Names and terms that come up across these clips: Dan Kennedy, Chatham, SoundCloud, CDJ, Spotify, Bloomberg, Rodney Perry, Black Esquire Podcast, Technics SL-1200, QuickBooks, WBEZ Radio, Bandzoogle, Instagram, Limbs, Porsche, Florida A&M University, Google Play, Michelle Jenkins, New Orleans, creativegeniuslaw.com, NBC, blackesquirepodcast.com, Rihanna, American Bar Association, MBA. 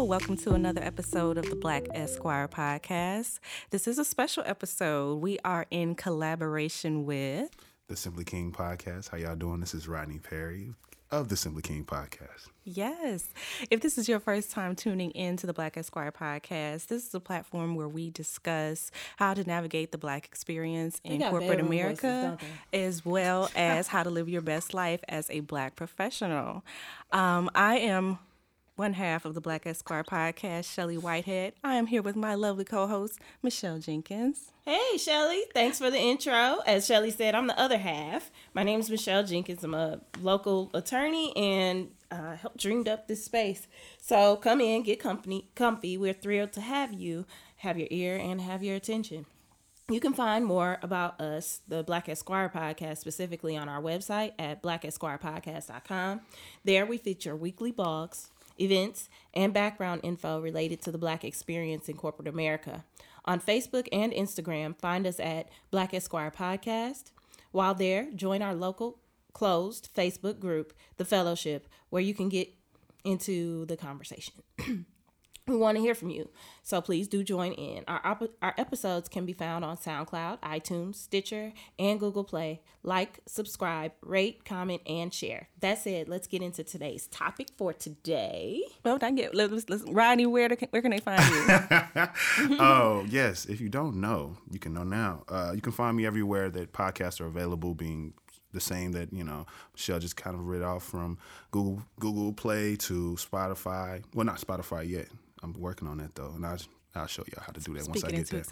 Hello, welcome to another episode of the Black Esquire Podcast. This is a special episode. We are in collaboration with the Simply King Podcast. How y'all doing? This is Rodney Perry of the Simply King Podcast. Yes. If this is your first time tuning into the Black Esquire Podcast, this is a platform where we discuss how to navigate the Black experience in corporate America, as well as how to live your best life as a Black professional. I am one half of the Black Esquire Podcast, Shelley Whitehead. I am here with my lovely co-host, Michelle Jenkins. Hey, Shelley. Thanks for the intro. As Shelley said, I'm the other half. My name is Michelle Jenkins. I'm a local attorney and helped dreamed up this space. So come in, get comfy. We're thrilled to have you, have your ear, and have your attention. You can find more about us, the Black Esquire Podcast, specifically on our website at blackesquirepodcast.com. There we feature weekly blogs, events, and background info related to the Black experience in corporate America. On Facebook and Instagram, find us at Black Esquire Podcast. While there, join our local closed Facebook group, The Fellowship, where you can get into the conversation. We want to hear from you, so please do join in. Our episodes can be found on SoundCloud, iTunes, Stitcher, and Google Play. Like, subscribe, rate, comment, and share. That's it. Let's get into today's topic for today. Well, Rodney, where can they find you? Oh, yes. If you don't know, you can know now. You can find me everywhere that podcasts are available, being the same that, Michelle just kind of read off, from Google Play to Spotify. Well, not Spotify yet. I'm working on that, though, and I'll show y'all how to do that once I get there.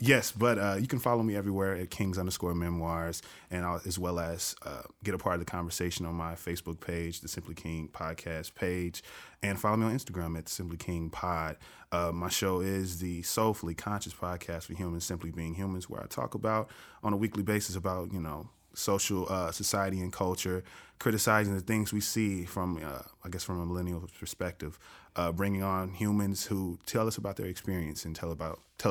Yes, but you can follow me everywhere at kings_memoirs, and as well as get a part of the conversation on my Facebook page, the Simply King Podcast page, and follow me on Instagram at Simply King Pod. My show is the Soulfully Conscious Podcast for Humans, Simply Being Humans, where I talk about, on a weekly basis, about, social society and culture, criticizing the things we see from, from a millennial perspective, bringing on humans who tell us about their experience and tell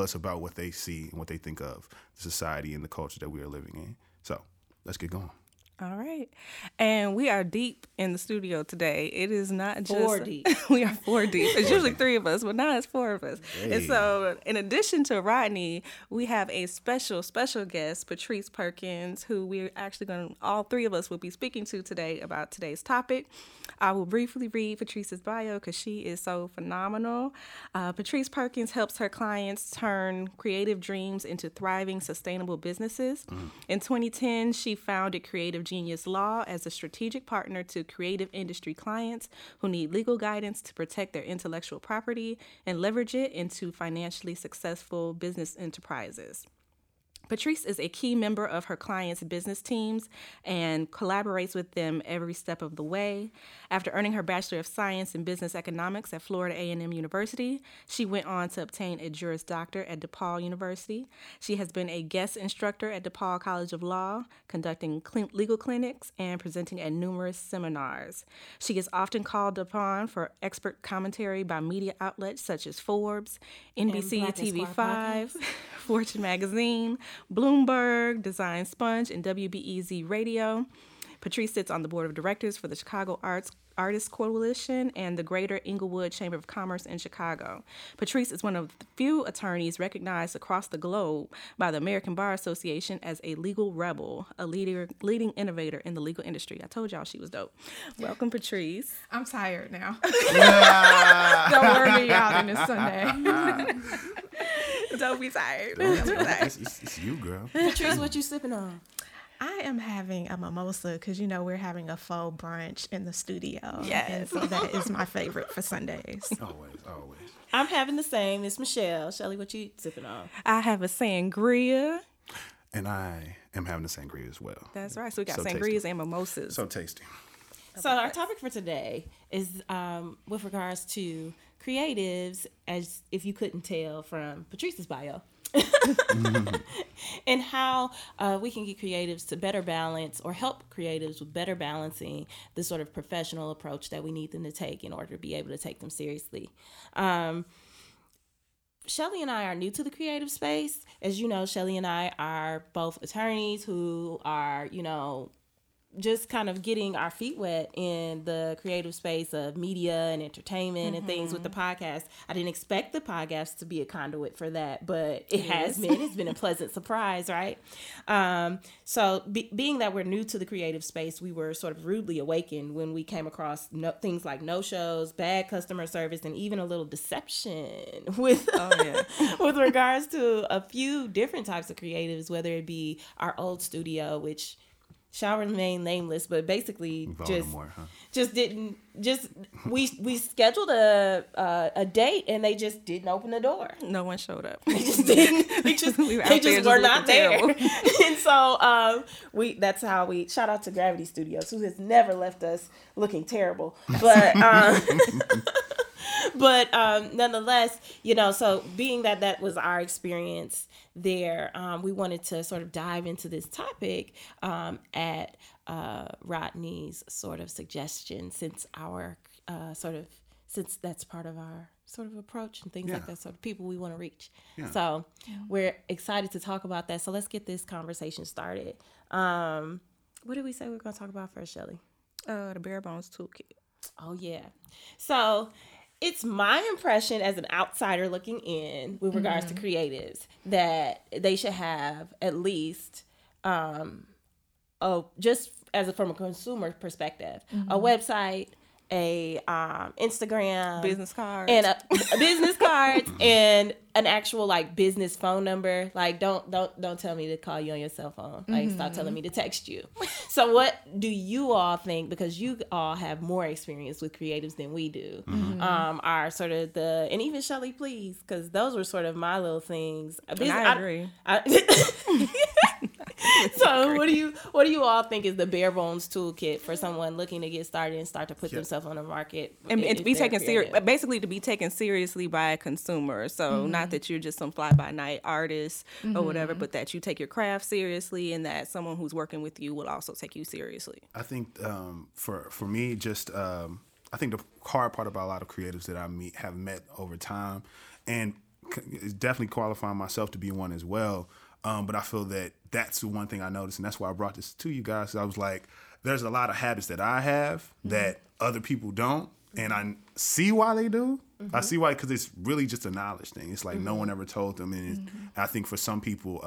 us about what they see and what they think of the society and the culture that we are living in. So let's get going. All right. And we are deep in the studio today. It is not just... 4 deep. We are 4 deep. It's usually 3 of us, but now it's 4 of us. Hey. And so in addition to Rodney, we have a special, special guest, Patrice Perkins, who we're actually all 3 of us will be speaking to today about today's topic. I will briefly read Patrice's bio because she is so phenomenal. Patrice Perkins helps her clients turn creative dreams into thriving, sustainable businesses. Mm. In 2010, she founded Creative Genius Law as a strategic partner to creative industry clients who need legal guidance to protect their intellectual property and leverage it into financially successful business enterprises. Patrice is a key member of her clients' business teams and collaborates with them every step of the way. After earning her Bachelor of Science in Business Economics at Florida A&M University, she went on to obtain a Juris Doctor at DePaul University. She has been a guest instructor at DePaul College of Law, conducting legal clinics and presenting at numerous seminars. She is often called upon for expert commentary by media outlets such as Forbes, NBC, TV5, Fortune Magazine, Bloomberg, Design Sponge, and WBEZ Radio. Patrice sits on the board of directors for the Chicago Artists Coalition and the Greater Inglewood Chamber of Commerce in Chicago. Patrice is one of the few attorneys recognized across the globe by the American Bar Association as a legal rebel, a leading innovator in the legal industry. I told y'all she was dope. Welcome, Patrice. I'm tired now. Don't worry me out on this Sunday. Don't be tired. It's you, girl. Patrice, what you sipping on? I am having a mimosa because, we're having a faux brunch in the studio. Yes. And so that is my favorite for Sundays. Always. I'm having the same. It's Michelle. Shelley, what you sipping on? I have a sangria. And I am having a sangria as well. That's right. So we got sangrias tasty. And mimosas. So tasty. So our topic for today is with regards to creatives, as if you couldn't tell from Patrice's bio, and how we can get creatives to better balance, or help creatives with better balancing the sort of professional approach that we need them to take in order to be able to take them seriously. Shelley and I are new to the creative space. As you know, Shelley and I are both attorneys who are, just kind of getting our feet wet in the creative space of media and entertainment and things with the podcast. I didn't expect the podcast to be a conduit for that, but it has been. It's been a pleasant surprise, right? So being that we're new to the creative space, we were sort of rudely awakened when we came across things like no-shows, bad customer service, and even a little deception with, with regards to a few different types of creatives, whether it be our old studio, which... shall remain nameless, but basically we scheduled a date and they just didn't open the door. No one showed up. They just didn't. They just were not there. And so that's how we shout out to Gravity Studios, who has never left us looking terrible. But nonetheless, you know, so being that that was our experience there, we wanted to sort of dive into this topic at Rodney's sort of suggestion, since our since that's part of our sort of approach and things like that, sort of people we want to reach. Yeah. So we're excited to talk about that. So let's get this conversation started. What did we say we were going to talk about first, Shelley? The Bare Bones Toolkit. Oh, yeah. So... it's my impression as an outsider looking in with regards to creatives that they should have at least, from a consumer perspective, a website, a Instagram, business cards, and business cards, and an actual like business phone number. Like don't tell me to call you on your cell phone. Like stop telling me to text you. So what do you all think? Because you all have more experience with creatives than we do. Are sort of the, and even Shelley, please, because those were sort of my little things. I agree. So what do you all think is the bare bones toolkit for someone looking to get started and start to put themselves on the market? And to be taken seriously, basically to be taken seriously by a consumer. So not that you're just some fly by night artist or whatever, but that you take your craft seriously and that someone who's working with you will also take you seriously. I think for me, I think the hard part about a lot of creatives that I have met over time, and it's definitely qualifying myself to be one as well. But I feel that that's the one thing I noticed, and that's why I brought this to you guys. I was like, there's a lot of habits that I have that other people don't, and I see why they do. I see why, because it's really just a knowledge thing. It's like no one ever told them. And I think for some people,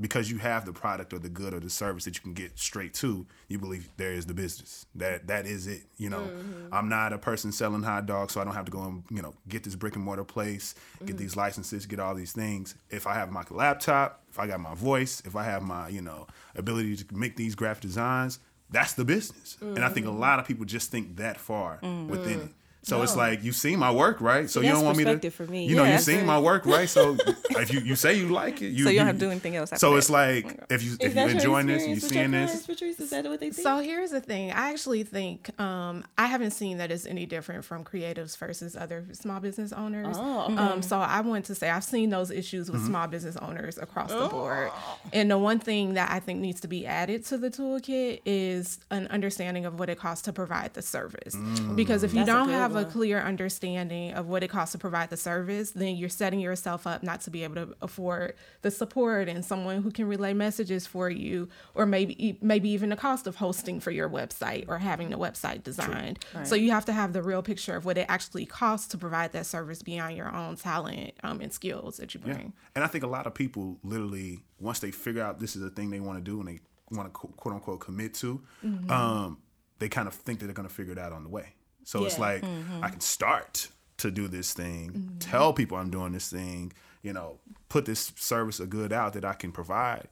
because you have the product or the good or the service that you can get straight to, you believe there is the business. That is it. You know, I'm not a person selling hot dogs, so I don't have to go and, you know, get this brick and mortar place, get these licenses, get all these things. If I have my laptop, if I got my voice, if I have my, you know, ability to make these graphic designs, that's the business. And I think a lot of people just think that far within it. So it's like, you've seen my work, right? So you don't want me to, for me. You know, you've seen my work, right? So if you say you like it, you don't have to do anything else. So it's like, if you're enjoying this and you're seeing this. Patrice, is that what they think? So here's the thing. I actually think, I haven't seen that it's any different from creatives versus other small business owners. Oh, okay. So I want to say, I've seen those issues with small business owners across the board. And the one thing that I think needs to be added to the toolkit is an understanding of what it costs to provide the service. Because if you don't have a clear understanding of what it costs to provide the service, then you're setting yourself up not to be able to afford the support and someone who can relay messages for you, or maybe even the cost of hosting for your website or having the website designed. Right. So you have to have the real picture of what it actually costs to provide that service beyond your own talent and skills that you bring. Yeah. And I think a lot of people literally, once they figure out this is a thing they want to do and they want to quote unquote commit to, they kind of think that they're going to figure it out on the way. So it's like, I can start to do this thing, tell people I'm doing this thing, you know, put this service or good out that I can provide,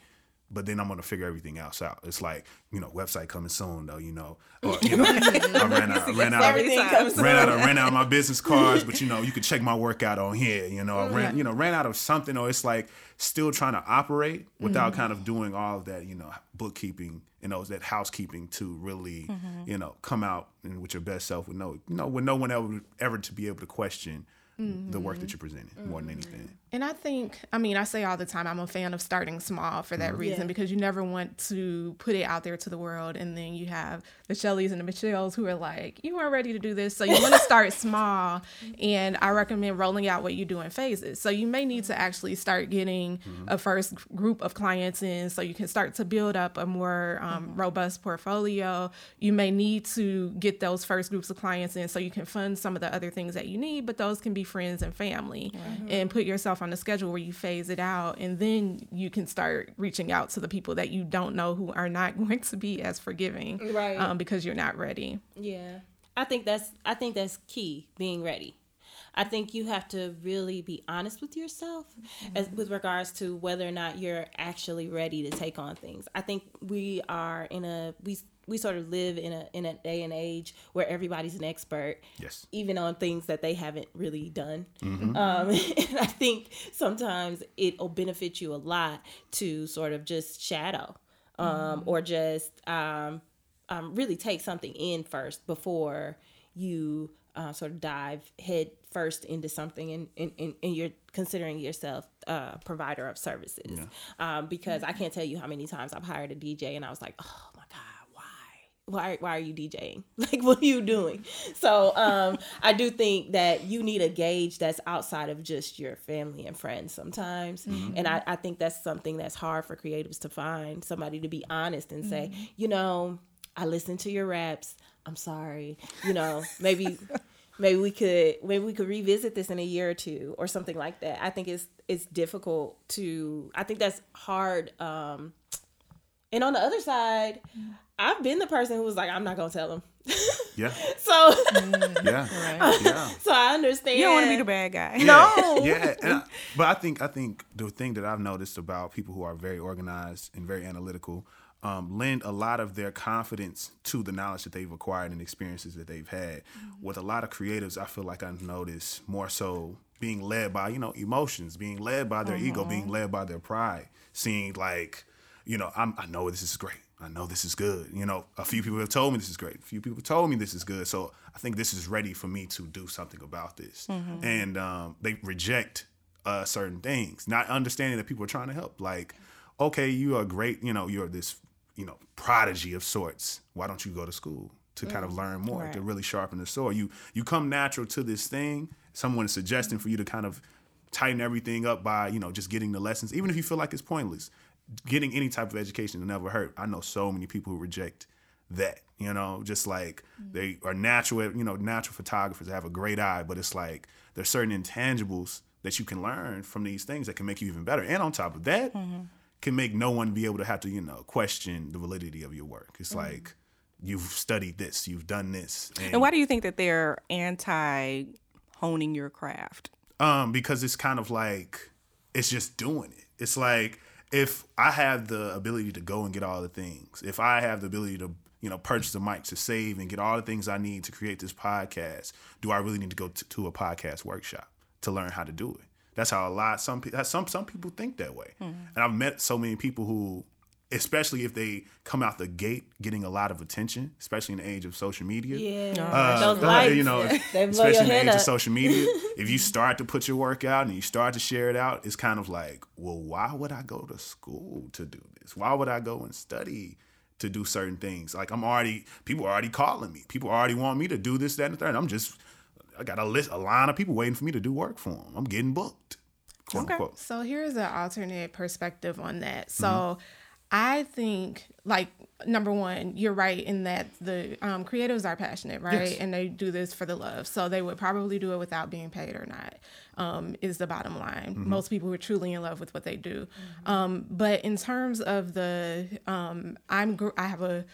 but then I'm going to figure everything else out. It's like, you know, website coming soon, though, you know. Or, you know, I ran out of my business cards, but, you know, you can check my workout on here, you know. I ran out of something, or it's like still trying to operate without kind of doing all of that, you know, bookkeeping, you know, that housekeeping to really, you know, come out and with your best self with no one ever to be able to question the work that you're presenting more than anything. And I think, I mean, I say all the time, I'm a fan of starting small for that reason, because you never want to put it out there to the world. And then you have the Shelleys and the Michelles who are like, you weren't ready to do this. So you want to start small. And I recommend rolling out what you do in phases. So you may need to actually start getting a first group of clients in so you can start to build up a more robust portfolio. You may need to get those first groups of clients in so you can fund some of the other things that you need. But those can be friends and family, and put yourself on the schedule where you phase it out, and then you can start reaching out to the people that you don't know who are not going to be as forgiving, because you're not ready. Yeah, I think that's key, being ready. I think you have to really be honest with yourself as with regards to whether or not you're actually ready to take on things. I think we are in a we sort of live in a day and age where everybody's an expert, even on things that they haven't really done. And I think sometimes it'll benefit you a lot to sort of just shadow or just really take something in first before you sort of dive head first into something and you're considering yourself a provider of services. Because I can't tell you how many times I've hired a DJ and I was like, oh my God. Why are you DJing? Like, what are you doing? So I do think that you need a gauge that's outside of just your family and friends sometimes. And I think that's something that's hard for creatives to find, somebody to be honest and say, you know, I listened to your raps. I'm sorry. You know, maybe we could revisit this in a year or two or something like that. I think it's difficult to, I think that's hard. And on the other side, I've been the person who was like, I'm not going to tell him. So I understand. You don't want to be the bad guy. But I think the thing that I've noticed about people who are very organized and very analytical lend a lot of their confidence to the knowledge that they've acquired and experiences that they've had. With a lot of creatives, I feel like I've noticed more so being led by, emotions, being led by their ego, being led by their pride, seeing like, I know this is great. I know this is good. A few people have told me this is great. A few people told me this is good. So I think this is ready for me to do something about this. And they reject certain things, not understanding that people are trying to help. Like, okay, you are great. You're this, prodigy of sorts. Why don't you go to school to kind of learn more, to really sharpen the sword? You come natural to this thing. Someone is suggesting for you to kind of tighten everything up by, just getting the lessons, even if you feel like it's pointless. Getting any type of education will never hurt. I know so many people who reject that, just like they are natural, natural photographers that have a great eye, but it's like there's certain intangibles that you can learn from these things that can make you even better. And on top of that, can make no one be able to have to, question the validity of your work. It's like you've studied this, you've done this. And why do you think that they're anti-honing your craft? Because it's kind of like, it's just doing it. It's like, if I have the ability to go and get all the things, if I have the ability to, purchase the mic, to save and get all the things I need to create this podcast, do I really need to go to a podcast workshop to learn how to do it? That's how some people think that way. And I've met so many people who, especially if they come out the gate getting a lot of attention, especially in the age of social media. Those lights, especially in the age of social media. If you start to put your work out and you start to share it out, it's kind of like, well, why would I go to school to do this? Why would I go and study to do certain things? Like people are already calling me. People already want me to do this, that, and the third. I got a line of people waiting for me to do work for them. I'm getting booked. Quote, unquote. So here's an alternate perspective on that. So I think, number one, you're right in that the creatives are passionate, right? Yes. And they do this for the love. So they would probably do it without being paid or not, is the bottom line. Most people are truly in love with what they do. But in terms of the, I have a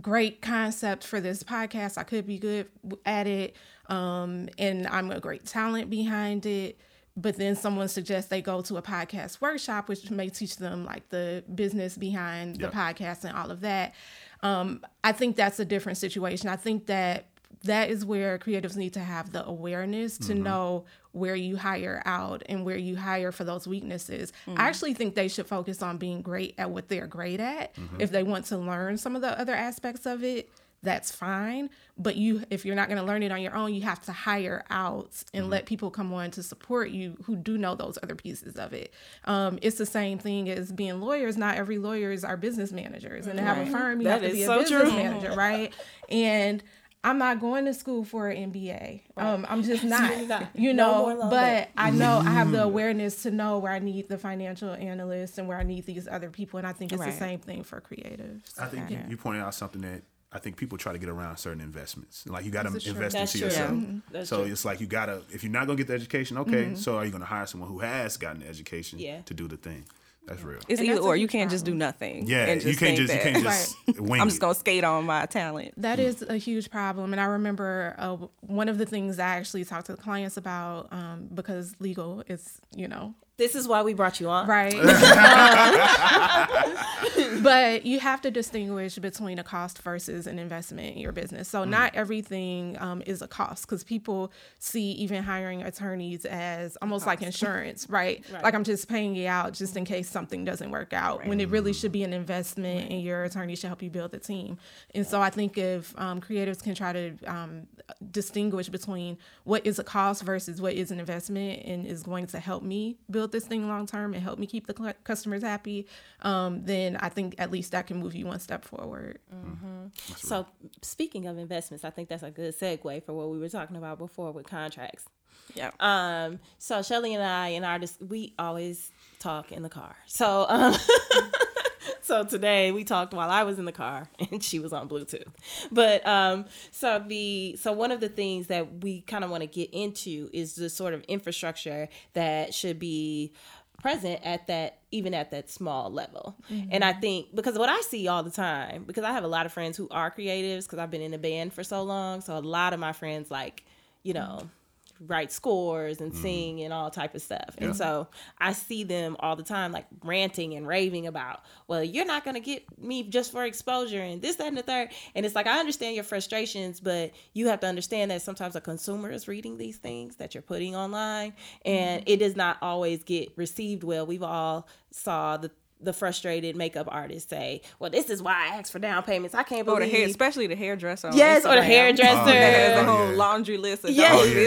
great concept for this podcast. I could be good at it. And I'm a great talent behind it. But then someone suggests they go to a podcast workshop, which may teach them like the business behind the podcast and all of that. I think that's a different situation. I think that is where creatives need to have the awareness to know where you hire out and where you hire for those weaknesses. I actually think they should focus on being great at what they're great at. If they want to learn some of the other aspects of it, that's fine. But if you're not going to learn it on your own, you have to hire out and let people come on to support you who do know those other pieces of it. It's the same thing as being lawyers. Not every lawyers are business managers, and to have a firm, you have to be a business manager, right? And I'm not going to school for an MBA. I'm just not, you know, but I know I have the awareness to know where I need the financial analysts and where I need these other people. And I think it's the same thing for creatives. I think you pointed out something that I think people try to get around certain investments. Like, you got to invest into yourself. Yeah. So it's like, you got to, if you're not going to get the education, okay, so are you going to hire someone who has gotten the education to do the thing? That's real. It's either or. You can't just do nothing. Yeah, you can't just wing it. I'm just going to skate on my talent. That is a huge problem. And I remember one of the things I actually talked to the clients about, because legal is, you know. This is why we brought you on. Right. But you have to distinguish between a cost versus an investment in your business. So not everything is a cost, because people see even hiring attorneys as almost like insurance, right? Like, I'm just paying you out just in case something doesn't work out, when it really should be an investment and your attorney should help you build the team. And so I think if creatives can try to distinguish between what is a cost versus what is an investment and is going to help me build this thing long term and help me keep the customers happy, then I think at least that can move you one step forward. So speaking of investments, I think that's a good segue for what we were talking about before with contracts. Yeah. So Shelley and I, we always talk in the car. So, so today we talked while I was in the car and she was on Bluetooth. But so one of the things that we kind of want to get into is the sort of infrastructure that should be present at that, even at that small level. And I think, because what I see all the time, because I have a lot of friends who are creatives, because I've been in a band for so long. So a lot of my friends, like, you know, write scores and sing and all type of stuff. And so I see them all the time, like, ranting and raving about, well, you're not going to get me just for exposure and this, that, and the third. And it's like, I understand your frustrations, but you have to understand that sometimes a consumer is reading these things that you're putting online, and it does not always get received well. We've all saw the frustrated makeup artist say, well, this is why I asked for down payments. I can't believe especially the hairdresser. Yes, or the hairdresser. Oh, yeah. The whole laundry list of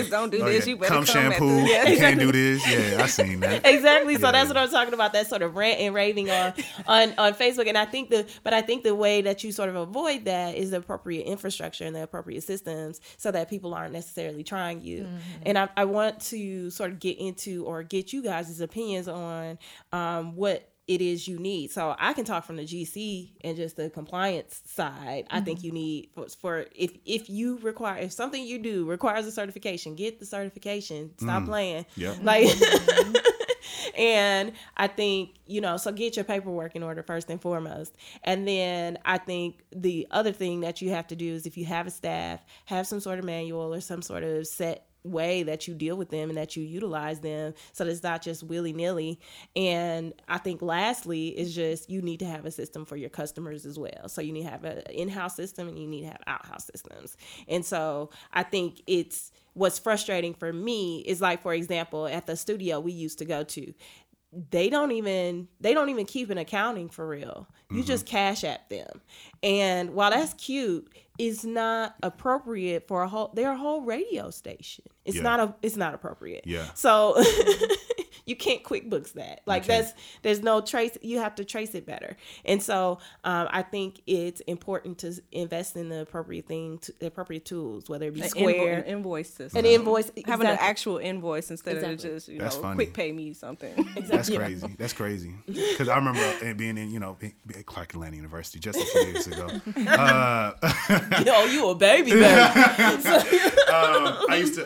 don't do this, you better come shampoo. You can't do this. Yeah, I seen that. Exactly. So that's what I'm talking about, that sort of rant and raving on Facebook. And I think the way that you sort of avoid that is the appropriate infrastructure and the appropriate systems, so that people aren't necessarily trying you. And I want to sort of get into, or get you guys' opinions on what it is you need. So I can talk from the GC and just the compliance side. I think you need for if something you do requires a certification, get the certification. Stop playing. Yep. Like, and I think, you know, so get your paperwork in order first and foremost. And then I think the other thing that you have to do is, if you have a staff, have some sort of manual or some sort of set way that you deal with them and that you utilize them, so that it's not just willy-nilly. And I think lastly is just, you need to have a system for your customers as well. So you need to have an in-house system and you need to have out-house systems. And so I think it's, what's frustrating for me is, like, for example, at the studio we used to go to, they don't even keep an accounting for real. You just Cash App them. And while that's cute, it's not appropriate for their whole radio station. It's not appropriate. Yeah. So you can't QuickBooks that. Like, there's no trace. You have to trace it better. And so I think it's important to invest in the appropriate thing, the appropriate tools, whether it be Square, invoice system, having an actual invoice instead of just, you know, quick pay me something. That's crazy. That's crazy. Because I remember being in, you know, at Clark Atlanta University just a few years ago. Yo, you a baby. I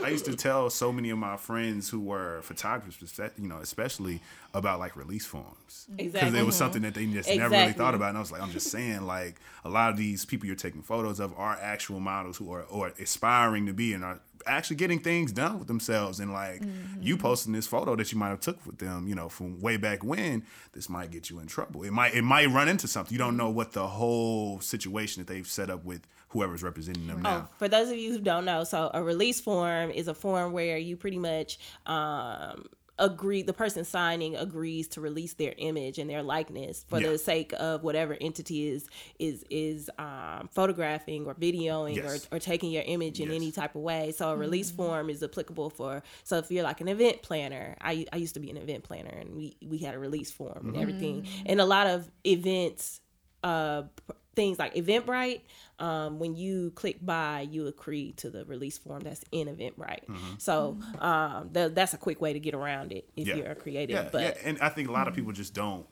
used to tell so many of my friends who were photographers, that, you know, especially about, like, release forms. Exactly. Because it was something that they just never really thought about. And I was like, I'm just saying, like, a lot of these people you're taking photos of are actual models who are or aspiring to be and are actually getting things done with themselves. And, like, you posting this photo that you might have took with them, you know, from way back when, this might get you in trouble. It might run into something. You don't know what the whole situation that they've set up with whoever's representing them now. Oh, for those of you who don't know, so a release form is a form where you pretty much agree, the person signing agrees to release their image and their likeness for the sake of whatever entity is photographing or videoing or taking your image in any type of way. So a release form is applicable for, so if you're like an event planner, I used to be an event planner, and we had a release form and everything. And a lot of events, things like Eventbrite, when you click buy, you agree to the release form that's in Eventbrite. So that's a quick way to get around it if you're a creative. And I think a lot of people just don't.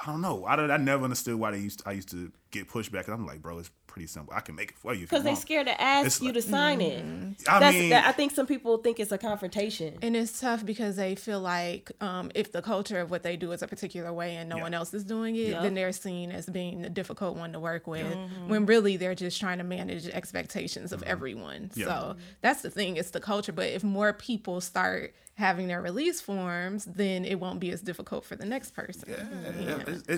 I don't know. I never understood why I used to get pushback. And I'm like, bro, it's pretty simple. I can make it for you. Because they're scared to ask you to sign it. I think some people think it's a confrontation. And it's tough because they feel like if the culture of what they do is a particular way and no one else is doing it, then they're seen as being the difficult one to work with. When really they're just trying to manage expectations of everyone. So that's the thing. It's the culture. But if more people start having their release forms, then it won't be as difficult for the next person.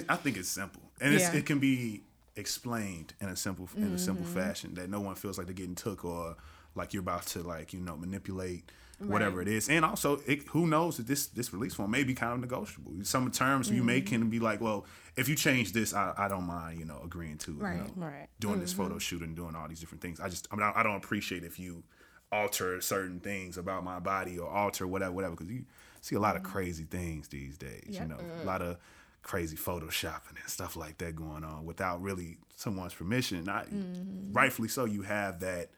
I think it's simple. And it can be explained in a simple fashion that no one feels like they're getting took or like you're about to manipulate whatever it is. And also, who knows that this release form may be kind of negotiable. Some terms you make can be like, well, if you change this, I don't mind, agreeing to doing this photo shoot and doing all these different things. I don't appreciate if you alter certain things about my body or alter whatever, because you see a lot of crazy things these days. A lot of crazy photoshopping and stuff like that going on without really someone's permission. Rightfully so, you have that.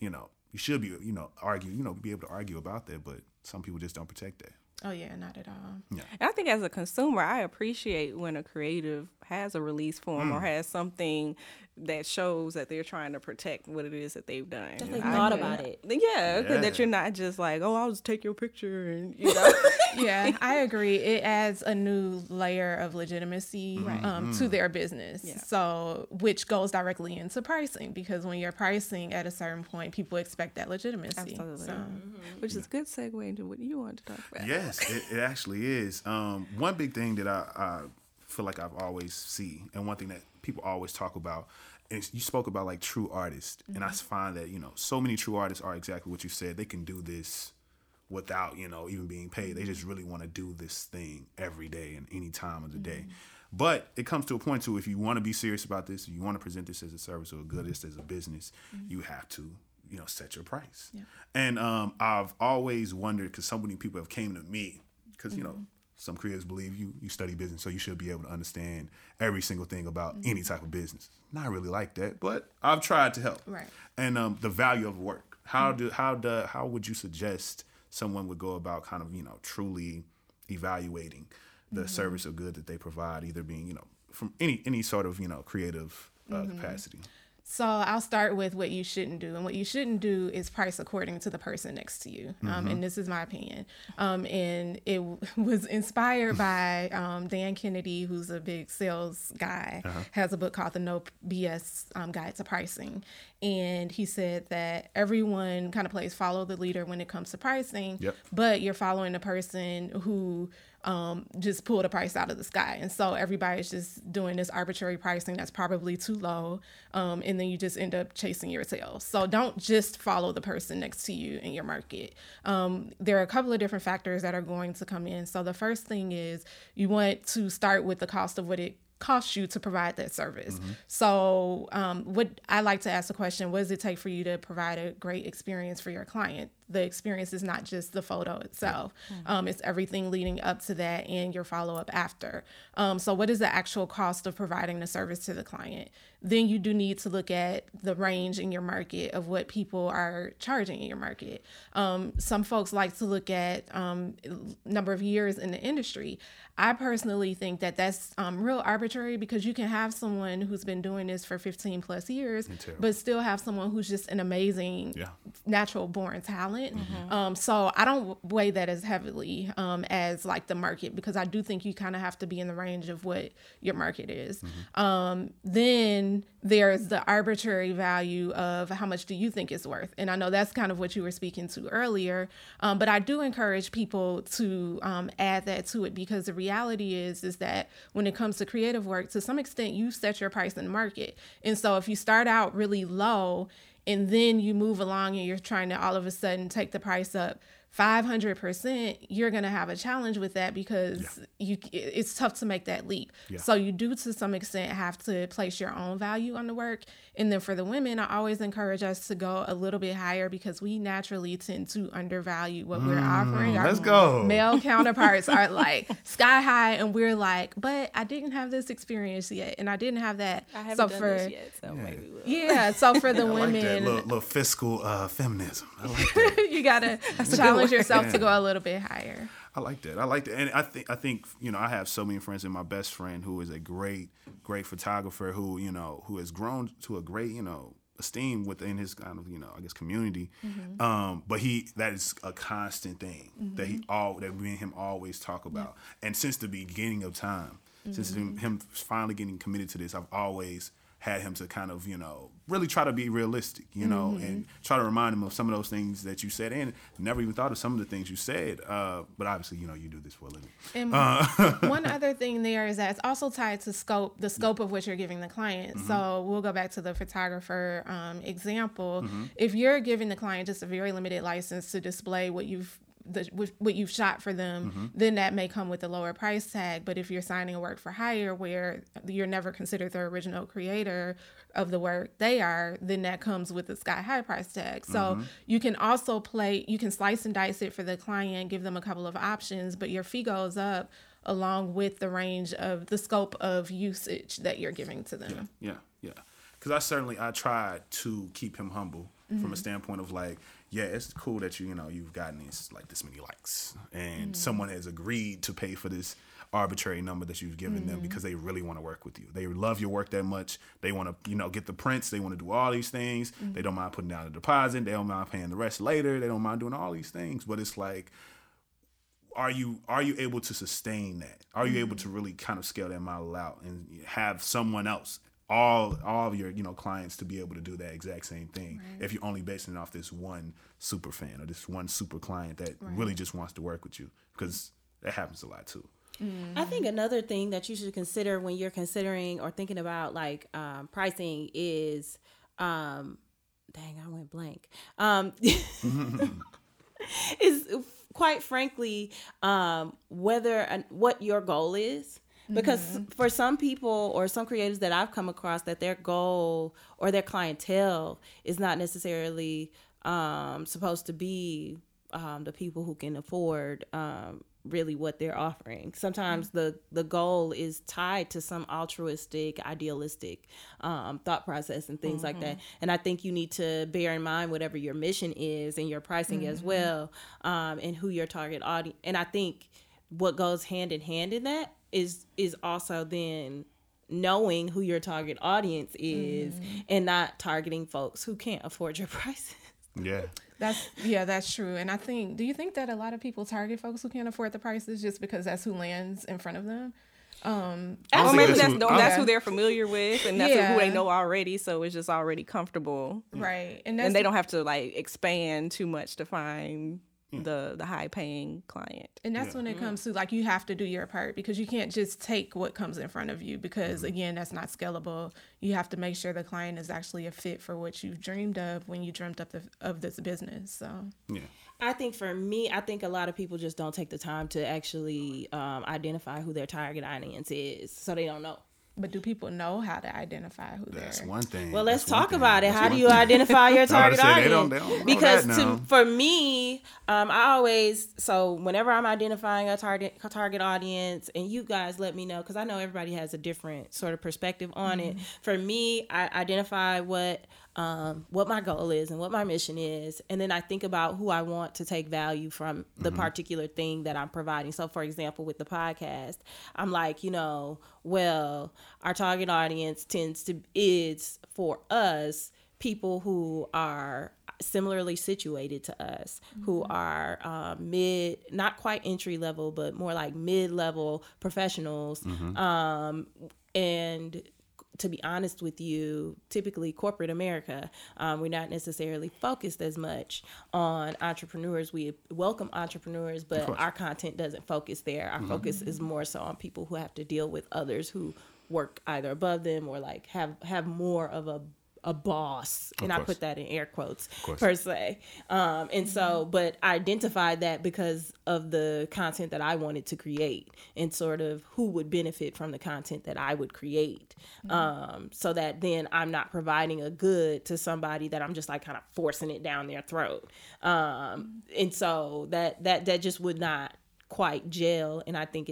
You should be be able to argue about that, but some people just don't protect that. Oh yeah, not at all. Yeah. I think as a consumer, I appreciate when a creative has a release form or has something that shows that they're trying to protect what it is that they've done. That they thought about it. Yeah, because that you're not just like, oh, I'll just take your picture and, Yeah, I agree. It adds a new layer of legitimacy to their business. Yeah. So, which goes directly into pricing, because when you're pricing at a certain point, people expect that legitimacy. Absolutely. So, which is a good segue into what you wanted to talk about. Yes, it actually is. One big thing that I feel like I've always seen, and one thing that people always talk about, and you spoke about like true artists, and I find that so many true artists are exactly what you said. They can do this without even being paid. They just really want to do this thing every day and any time of the day. But it comes to a point too, if you want to be serious about this, you want to present this as a service or a good, this as a business, you have to set your price. And I've always wondered, because so many people have came to me, because some creators believe you study business, so you should be able to understand every single thing about any type of business. Not really like that, but I've tried to help. Right. And the value of work. How would you suggest someone would go about kind of truly evaluating the service or good that they provide, either being from any sort of creative capacity? So I'll start with what you shouldn't do. And what you shouldn't do is price according to the person next to you. And this is my opinion. And it was inspired by Dan Kennedy, who's a big sales guy, has a book called The No BS Guide to Pricing. And he said that everyone kind of plays follow the leader when it comes to pricing, but you're following the person who just pulled a price out of the sky. And so everybody's just doing this arbitrary pricing that's probably too low. And then you just end up chasing your tail. So don't just follow the person next to you in your market. There are a couple of different factors that are going to come in. So the first thing is you want to start with the cost of what it cost you to provide that service. So what I like to ask the question, what does it take for you to provide a great experience for your client? The experience is not just the photo itself. It's everything leading up to that and your follow-up after. So what is the actual cost of providing the service to the client? Then you do need to look at the range in your market of what people are charging in your market. Some folks like to look at number of years in the industry. I personally think that that's real arbitrary, because you can have someone who's been doing this for 15 plus years, but still have someone who's just an amazing natural born talent. So I don't weigh that as heavily as like the market, because I do think you kind of have to be in the range of what your market is. Then there's the arbitrary value of how much do you think it's worth. And I know that's kind of what you were speaking to earlier, but I do encourage people to add that to it, because the reality is that when it comes to creative work, to some extent, you set your price in the market. And so if you start out really low and then you move along and you're trying to all of a sudden take the price up 500%, you're going to have a challenge with that because it's tough to make that leap. Yeah. So you do, to some extent, have to place your own value on the work. And then for the women, I always encourage us to go a little bit higher because we naturally tend to undervalue what we're offering. Our male counterparts are like sky high, and we're like, but I didn't have this experience yet, and I didn't have that. I haven't done this yet, so maybe we'll. Yeah, so for the women. I like that little fiscal feminism. I like that. You got to challenge yourself to go a little bit higher. I like that. And I think, you know, I have so many friends, and my best friend who is a great photographer who has grown to a great, esteem within his kind of, community. Mm-hmm. But that is a constant thing mm-hmm. that we and him always talk about. Yeah. And since the beginning of time, mm-hmm. since him finally getting committed to this, I've always had him to kind of, really try to be realistic, mm-hmm. and try to remind him of some of those things that you said, and never even thought of some of the things you said. But obviously, you do this for a living. And one other thing there is that it's also tied to the scope of what you're giving the client. Mm-hmm. So we'll go back to the photographer example. Mm-hmm. If you're giving the client just a very limited license to display what you've shot for them, mm-hmm. then that may come with a lower price tag. But if you're signing a work for hire where you're never considered the original creator of the work they are, then that comes with a sky high price tag. So mm-hmm. You can slice and dice it for the client, give them a couple of options, but your fee goes up along with the range of the scope of usage that you're giving to them. Yeah. Because I tried to keep him humble mm-hmm. from a standpoint of like, yeah, it's cool that you've gotten this many likes and mm-hmm. someone has agreed to pay for this arbitrary number that you've given mm-hmm. them because they really want to work with you. They love your work that much. They want to, get the prints. They want to do all these things. Mm-hmm. They don't mind putting down a deposit. They don't mind paying the rest later. They don't mind doing all these things. But it's like, are you able to sustain that? Are you mm-hmm. able to really kind of scale that model out and have someone else, all of your clients, to be able to do that exact same thing if you're only basing it off this one super fan or this one super client that really just wants to work with you? Because that happens a lot too. Mm-hmm. I think another thing that you should consider when you're considering or thinking about pricing is I went blank. Is quite frankly whether and what your goal is. Because mm-hmm. for some people or some creators that I've come across, that their goal or their clientele is not necessarily supposed to be the people who can afford really what they're offering. Sometimes mm-hmm. the goal is tied to some altruistic, idealistic thought process and things mm-hmm. like that. And I think you need to bear in mind whatever your mission is and your pricing mm-hmm. as well, and who your target audience. And I think what goes hand in hand in that is also then knowing who your target audience is mm-hmm. and not targeting folks who can't afford your prices. Yeah. That's true. And I think, do you think that a lot of people target folks who can't afford the prices just because that's who lands in front of them? Maybe that's who they're familiar with, and that's who they know already, so it's just already comfortable. Right. And they don't have to expand too much to find the high paying client. And that's when it comes to you have to do your part, because you can't just take what comes in front of you, because mm-hmm. again, that's not scalable. You have to make sure the client is actually a fit for what you've dreamed of when you dreamt up of this business. So yeah, I think for me, a lot of people just don't take the time to actually identify who their target audience is, so they don't know. But do people know how to identify who they are? That's one thing. Well, let's talk about it. How do you identify your target audience? They don't because for me, I always, whenever I'm identifying a target audience, and you guys let me know, because I know everybody has a different sort of perspective on mm-hmm. it. For me, I identify what my goal is and what my mission is, and then I think about who I want to take value from the mm-hmm. particular thing that I'm providing. So for example, with the podcast, I'm like, our target audience is for us people who are similarly situated to us, mm-hmm. who are not quite entry level, but more like mid-level professionals, mm-hmm. And to be honest with you, typically corporate America, we're not necessarily focused as much on entrepreneurs. We welcome entrepreneurs, but our content doesn't focus there. Our mm-hmm. focus is more so on people who have to deal with others who work either above them or have more of a a boss, and I put that in air quotes per se. And so, but I identified that because of the content that I wanted to create and sort of who would benefit from the content that I would create. So that then I'm not providing a good to somebody that I'm just like kind of forcing it down their throat. And so that just would not quite gel. And I think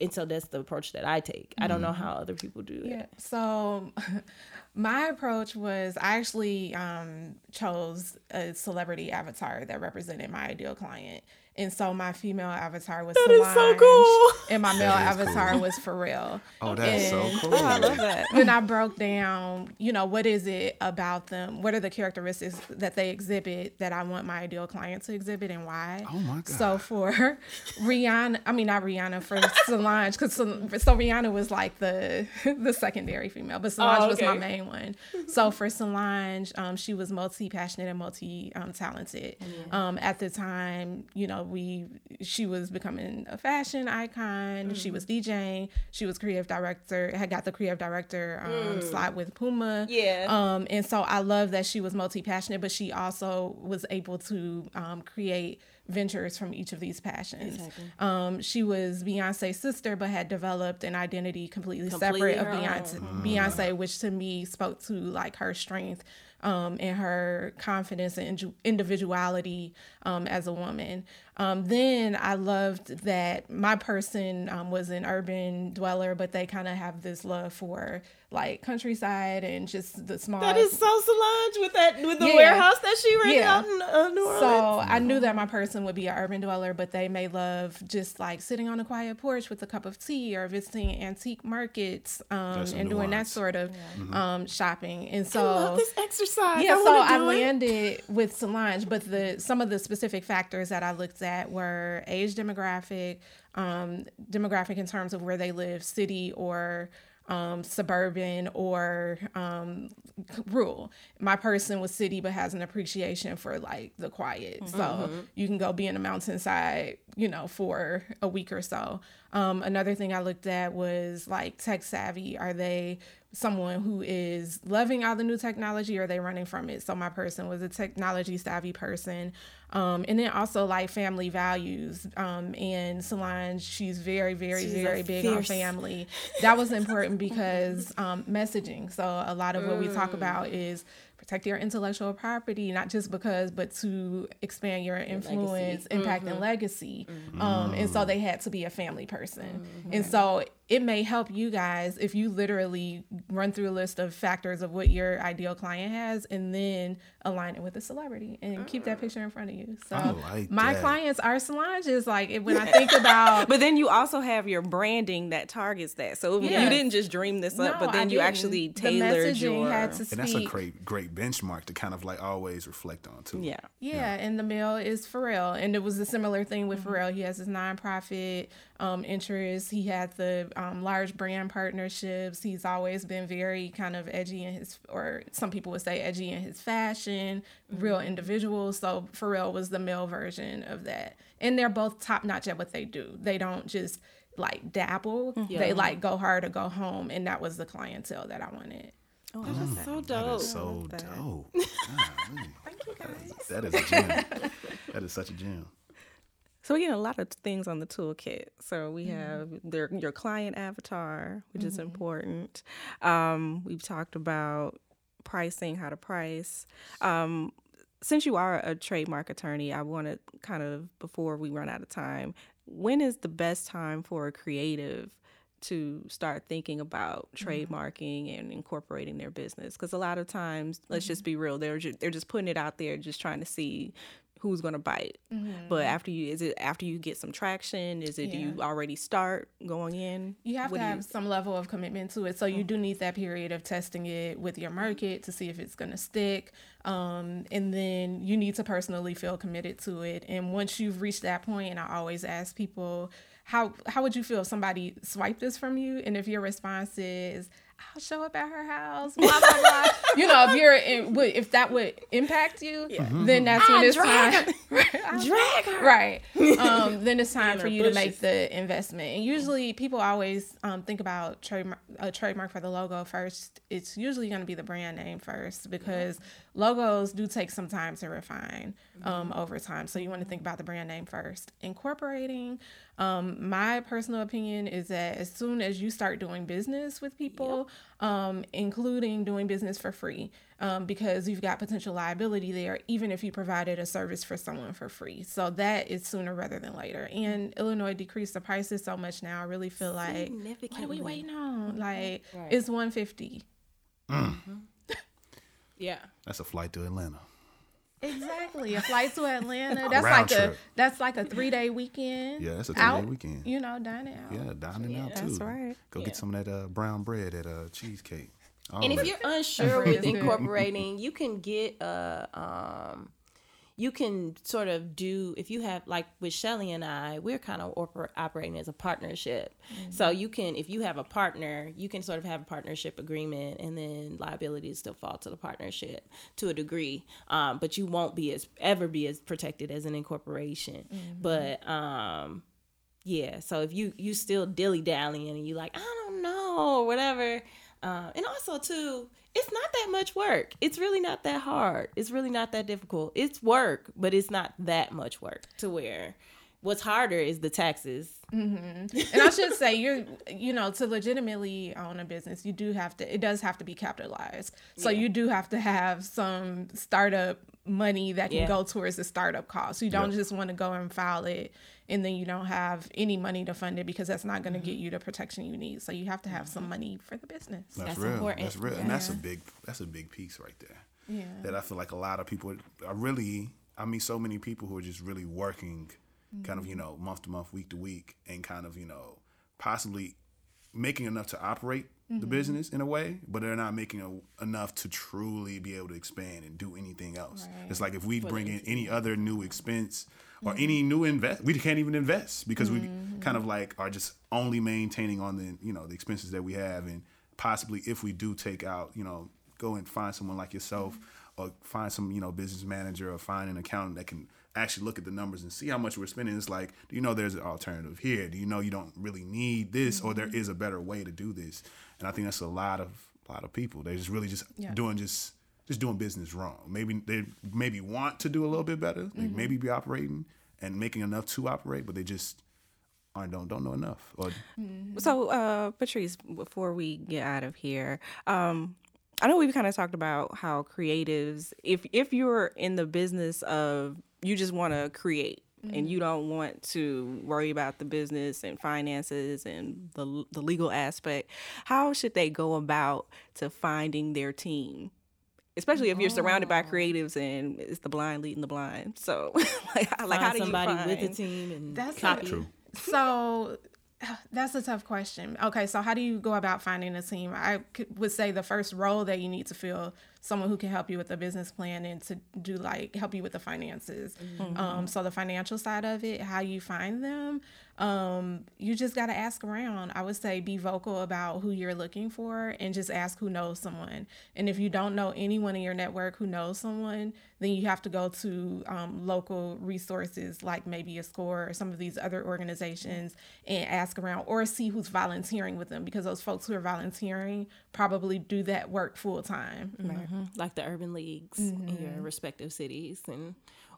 and so that's the approach that I take. I don't know how other people do it. Yeah. So my approach was I actually chose a celebrity avatar that represented my ideal client. And so my female avatar was Solange. That is so cool. And my male avatar was Pharrell. Oh, that's so cool. Oh, I love that. And I broke down, what is it about them? What are the characteristics that they exhibit that I want my ideal client to exhibit and why? Oh, my God. So for Solange, because Rihanna was like the secondary female, but Solange was my main one. So for Solange, she was multi-passionate and multi-talented. At the time, she was becoming a fashion icon. Mm-hmm. She was DJing. She was creative director. Had got the creative director slot with Puma. Yeah. And so I love that she was multi-passionate, but she also was able to create ventures from each of these passions. Exactly. She was Beyonce's sister, but had developed an identity completely separate of Beyonce, which to me spoke to like her strength. And her confidence and individuality as a woman. Then I loved that my person was an urban dweller, but they kind of have this love for like countryside and just the small. That is so Solange with the warehouse that she rented out in New Orleans. So I knew that my person would be an urban dweller, but they may love just like sitting on a quiet porch with a cup of tea or visiting antique markets and doing that sort of shopping. And so I love this exercise. Yeah, so I landed with Solange, but some of the specific factors that I looked at were age demographic, demographic in terms of where they live, city or suburban or rural. My person was city but has an appreciation for like the quiet. So you can go be in the mountainside, for a week or so. Another thing I looked at was like tech savvy. Are they someone who is loving all the new technology or are they running from it? So my person was a technology savvy person. And then also like family values. And Solange, she's very, very, very big on family. That was important because messaging. So a lot of what we talk about is protect your intellectual property, not just because, but to expand your influence, legacy. Impact, and legacy. And so they had to be a family person. And so it may help you guys if you literally run through a list of factors of what your ideal client has and then align it with a celebrity and keep that picture in front of you. So my clients are Solanges. Like when I think about... But then you also have your branding that targets that. So you didn't just dream this up, but then you actually tailored your... Had to speak. And that's a great benchmark to kind of like always reflect on too. Yeah. And the male is Pharrell, and it was a similar thing with Pharrell. He has his nonprofit interests. He had the large brand partnerships. He's always been very kind of edgy in his, or some people would say edgy in his fashion, real individual. So Pharrell was the male version of that, and they're both top notch at what they do. They don't just like dabble. They like go hard or go home, and that was the clientele that I wanted. Oh, that is so dope. That is so dope. Thank you guys. That is a gem. That is such a gem. So we get a lot of things on the toolkit. So we have your client avatar, which is important. We've talked about pricing, how to price. Since you are a trademark attorney, I want to kind of, before we run out of time, when is the best time for a creative to start thinking about trademarking and incorporating their business? Because a lot of times, let's just be real, they're just putting it out there, just trying to see who's going to buy it. But is it after you get some traction? Is it, do you already start going in? You have to have some level of commitment to it. So you do need that period of testing it with your market to see if it's going to stick. And then you need to personally feel committed to it. And once you've reached that point, and I always ask people, how would you feel if somebody swiped this from you? And if your response is, I'll show up at her house, blah, blah, blah. You know, if that would impact you, yeah. mm-hmm. then that's when it's time. Drag her. Right. Then it's time for you to make the investment. And usually people always think about a trademark for the logo first. It's usually going to be the brand name first because logos do take some time to refine over time. So you want to think about the brand name first. Incorporating, my personal opinion is that as soon as you start doing business with people, including doing business for free, because you've got potential liability there, even if you provided a service for someone for free. So that is sooner rather than later. And Illinois decreased the prices so much now. I really feel like, what are we waiting on? Like, it's $150. Mm-hmm. Yeah. That's a flight to Atlanta. Exactly. A flight to Atlanta. That's like a 3-day weekend. Yeah, that's a 3-day weekend. You know, dining out. Yeah, dining out too. That's right. Go get some of that brown bread at Cheesecake. And if you're unsure with incorporating, you can get you can sort of do, if you have, like with Shelley and I, we're kind of operating as a partnership. Mm-hmm. So you can, if you have a partner, you can sort of have a partnership agreement, and then liabilities still fall to the partnership to a degree. But you won't be ever be as protected as an incorporation. Mm-hmm. But yeah, so if you still dilly-dallying and you like, I don't know, whatever. And also too, it's not that much work. It's really not that hard. It's really not that difficult. It's work, but it's not that much work to where what's harder is the taxes. Mm-hmm. And I should say, to legitimately own a business, it does have to be capitalized. So you do have to have some startup money that can go towards the startup cost. You don't just want to go and file it and then you don't have any money to fund it, because that's not going to get you the protection you need. So you have to have some money for the business. That's real. Important. That's real. Yeah. And that's a big piece right there. Yeah. That I feel like a lot of people are really, I mean, so many people who are just really working kind of, month to month, week to week, and kind of, possibly making enough to operate the business in a way, but they're not making enough to truly be able to expand and do anything else. Right. It's like if we bring in any other new expense or any new invest, we can't even invest because we kind of like are just only maintaining on the expenses that we have. And possibly if we do take out, go and find someone like yourself or find some, business manager or find an accountant that can actually look at the numbers and see how much we're spending. It's like, do you know there's an alternative here? Do you know you don't really need this, or there is a better way to do this? And I think that's a lot of people. They're just really doing business wrong. Maybe they want to do a little bit better. They maybe be operating and making enough to operate, but they just don't know enough. So Patrice, before we get out of here, I know we've kind of talked about how creatives, if you're in the business of, you just want to create and you don't want to worry about the business and finances and the legal aspect, how should they go about to finding their team? Especially if you're surrounded by creatives and it's the blind leading the blind. So how do you find somebody with a team and copy? So that's a tough question. Okay, so how do you go about finding a team? I would say the first role that you need to fill, someone who can help you with the business plan and to do help you with the finances. Mm-hmm. So the financial side of it, how you find them, you just got to ask around. I would say be vocal about who you're looking for and just ask who knows someone. And if you don't know anyone in your network who knows someone, then you have to go to local resources like maybe a SCORE or some of these other organizations and ask around, or see who's volunteering with them, because those folks who are volunteering probably do that work full time. Right. Mm-hmm. Like the urban leagues in your respective cities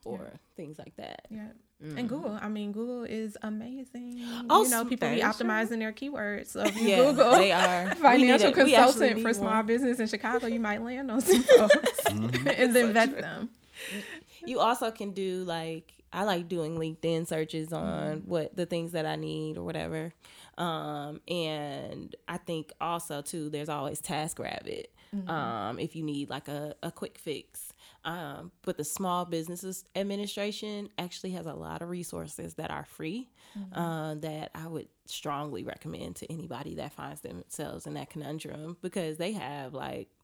or things like that. Yeah. Mm. And Google. I mean, Google is amazing. Oh, people be optimizing their keywords. So if you Google they are. Financial consultant for small business in Chicago, you might land on some folks and then vet them. You also can do I like doing LinkedIn searches on what the things that I need or whatever. And I think also too, there's always TaskRabbit. Mm-hmm. If you need a quick fix. But the Small Business Administration actually has a lot of resources that are free that I would strongly recommend to anybody that finds themselves in that conundrum, because they have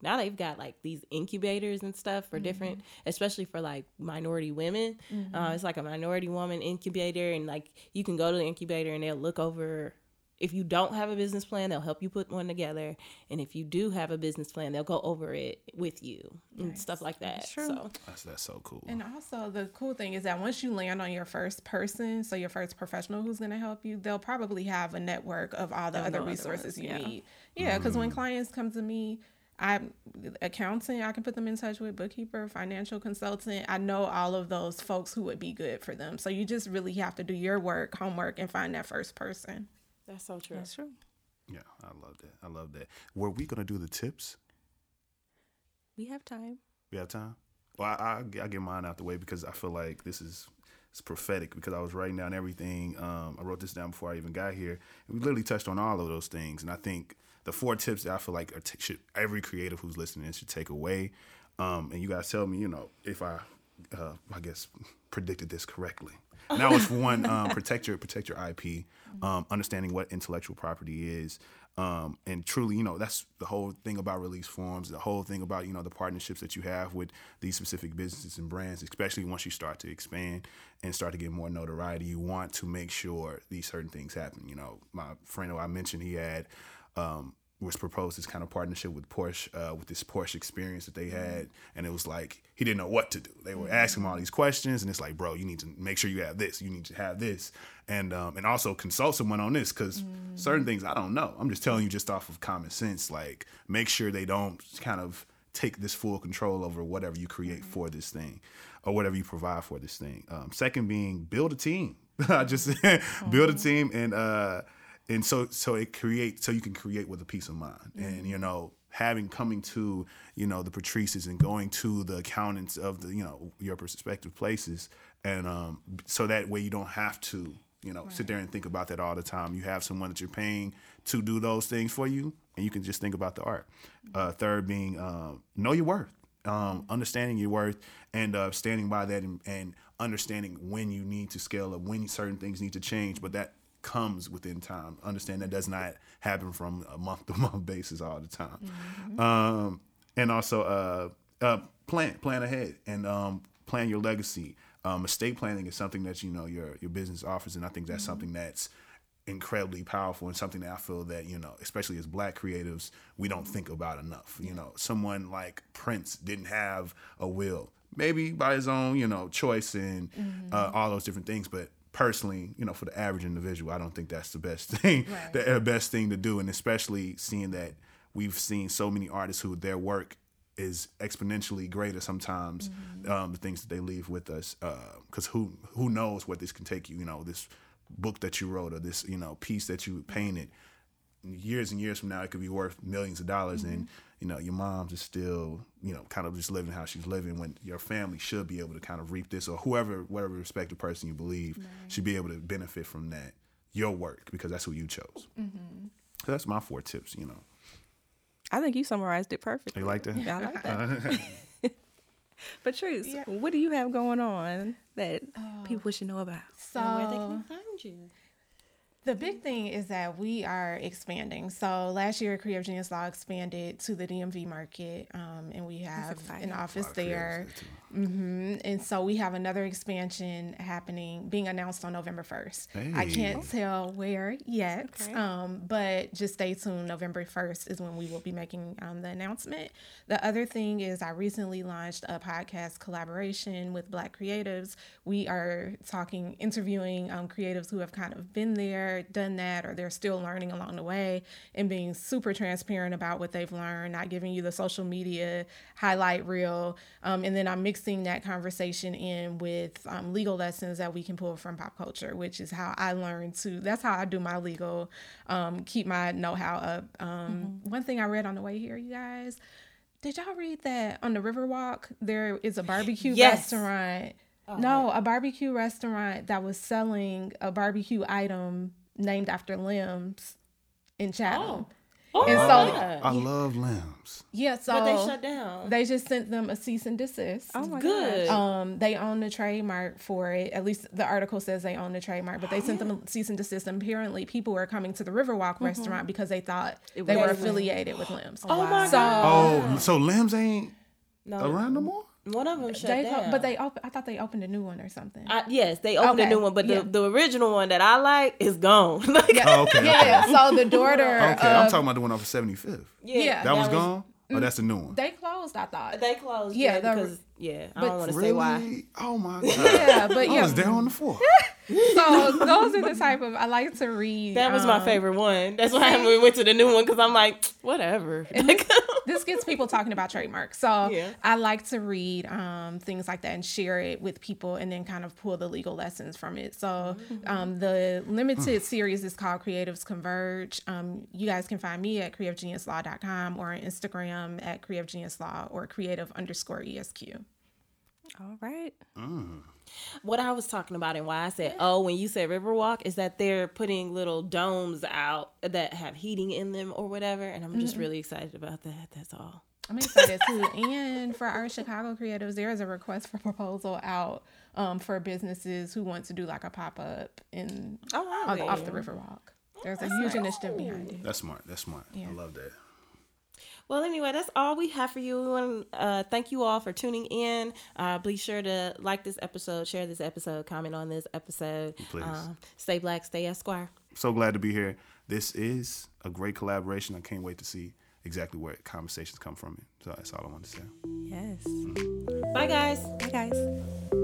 now they've got these incubators and stuff for different, especially for minority women. It's a minority woman incubator, and you can go to the incubator and they'll look over If you don't have a business plan, they'll help you put one together. And if you do have a business plan, they'll go over it with you and stuff like that. That's true. So that's so cool. And also the cool thing is that once you land on your first person, so your first professional who's going to help you, they'll probably have a network of all the other resources you need. Yeah, because when clients come to me, I'm accountant, I can put them in touch with bookkeeper, financial consultant. I know all of those folks who would be good for them. So you just really have to do your work, homework, and find that first person. That's so true. That's true. Yeah, I love that. I love that. Were we going to do the tips? We have time. We have time? Well, I get mine out the way because I feel like this is it's prophetic because I was writing down everything. I wrote this down before I even got here. We literally touched on all of those things. And I think the four tips that I feel like should every creative who's listening should take away. And you guys tell me, you know, if I guess, predicted this correctly. Now it's one, protect your IP, understanding what intellectual property is. And truly, you know, that's the whole thing about release forms, the whole thing about, you know, the partnerships that you have with these specific businesses and brands, especially once you start to expand and start to get more notoriety, you want to make sure these certain things happen. You know, my friend who I mentioned, he had, was proposed this kind of partnership with Porsche, with this Porsche experience that they had. And it was like, he didn't know what to do. They were asking him all these questions and it's like, bro, you need to make sure you have this, you need to have this. And also consult someone on this because certain things I don't know. I'm just telling you just off of common sense, like make sure they don't kind of take this full control over whatever you create for this thing or whatever you provide for this thing. Second being build a team. I just build a team and so you can create with a peace of mind. And, you know, coming to, you know, the Patrices and going to the accountants of the, you know, your respective places. And so that way you don't have to, you know, sit there and think about that all the time. You have someone that you're paying to do those things for you and you can just think about the art. Third being know your worth, understanding your worth and standing by that and understanding when you need to scale up, when certain things need to change. But that comes within time. Understand that does not happen from a month to month basis all the time. And also plan ahead and plan your legacy. Estate planning is something that, you know, your business offers, and I think that's something that's incredibly powerful and something that I feel that, you know, especially as Black creatives, we don't think about enough. You know, someone like Prince didn't have a will, maybe by his own, you know, choice and all those different things, but personally, you know, for the average individual, I don't think that's the best thing, the best thing to do. And especially seeing that we've seen so many artists who their work is exponentially greater sometimes, the things that they leave with us, because who knows what this can take you, you know, this book that you wrote or this, you know, piece that you painted. Years and years from now, it could be worth millions of dollars. And, you know, your mom's is still, you know, kind of just living how she's living when your family should be able to kind of reap this or whatever respective person you believe should be able to benefit from that, your work, because that's who you chose. So that's my four tips, you know. I think you summarized it perfectly. You like that? Yeah, I like that. Patrice, what do you have going on that people should know about? So and where they can find you? The big thing is that we are expanding. So last year, Creative Genius Law expanded to the DMV market, and we have an office there. And so we have another expansion happening, being announced on November 1st. Hey. I can't tell where yet, but just stay tuned. November 1st is when we will be making the announcement. The other thing is I recently launched a podcast collaboration with Black creatives. We are interviewing creatives who have kind of been there, done that, or they're still learning along the way, and being super transparent about what they've learned, not giving you the social media highlight reel. And then I'm mixing that conversation in with legal lessons that we can pull from pop culture, which is how I learned to, that's how I do my legal, keep my know-how up. One thing I read on the way here, you guys, did y'all read that on the Riverwalk, there is a barbecue restaurant? A barbecue restaurant that was selling a barbecue item named after Limbs in Chatham. I love Limbs. Yeah, so but they shut down. They just sent them a cease and desist. Oh my gosh. They own the trademark for it. At least the article says they own the trademark, but they sent them a cease and desist. And apparently, people were coming to the Riverwalk restaurant because they thought they were affiliated with Limbs. Oh my god. So Limbs ain't around no more. One of them shut down. But I thought they opened a new one or something. Yes, they opened a new one, but the original one that I like is gone. So the daughter... I'm talking about the one off of 75th. Yeah. That was gone? Oh, that's the new one. They closed, I thought. They closed, because I don't want to say why. Oh, my God. Yeah, but I was there on the floor. So those are the type of, I like to read. That was my favorite one. That's why we went to the new one, because I'm like, whatever. This gets people talking about trademarks. So I like to read things like that and share it with people and then kind of pull the legal lessons from it. So the limited series is called Creatives Converge. You guys can find me at creativegeniuslaw.com or on Instagram at creativegeniuslaw or creative_ESQ. All right. What I was talking about and why I said, when you said Riverwalk, is that they're putting little domes out that have heating in them or whatever. And I'm just really excited about that. That's all. I'm excited too. And for our Chicago creatives, there is a request for proposal out for businesses who want to do like a pop-up in off the Riverwalk. There's a huge initiative behind it. That's smart. Yeah. I love that. Well, anyway, that's all we have for you. We want to thank you all for tuning in. Be sure to like this episode, share this episode, comment on this episode. Please. Stay black, stay Esquire. So glad to be here. This is a great collaboration. I can't wait to see exactly where conversations come from. So that's all I want to say. Yes. Bye, guys.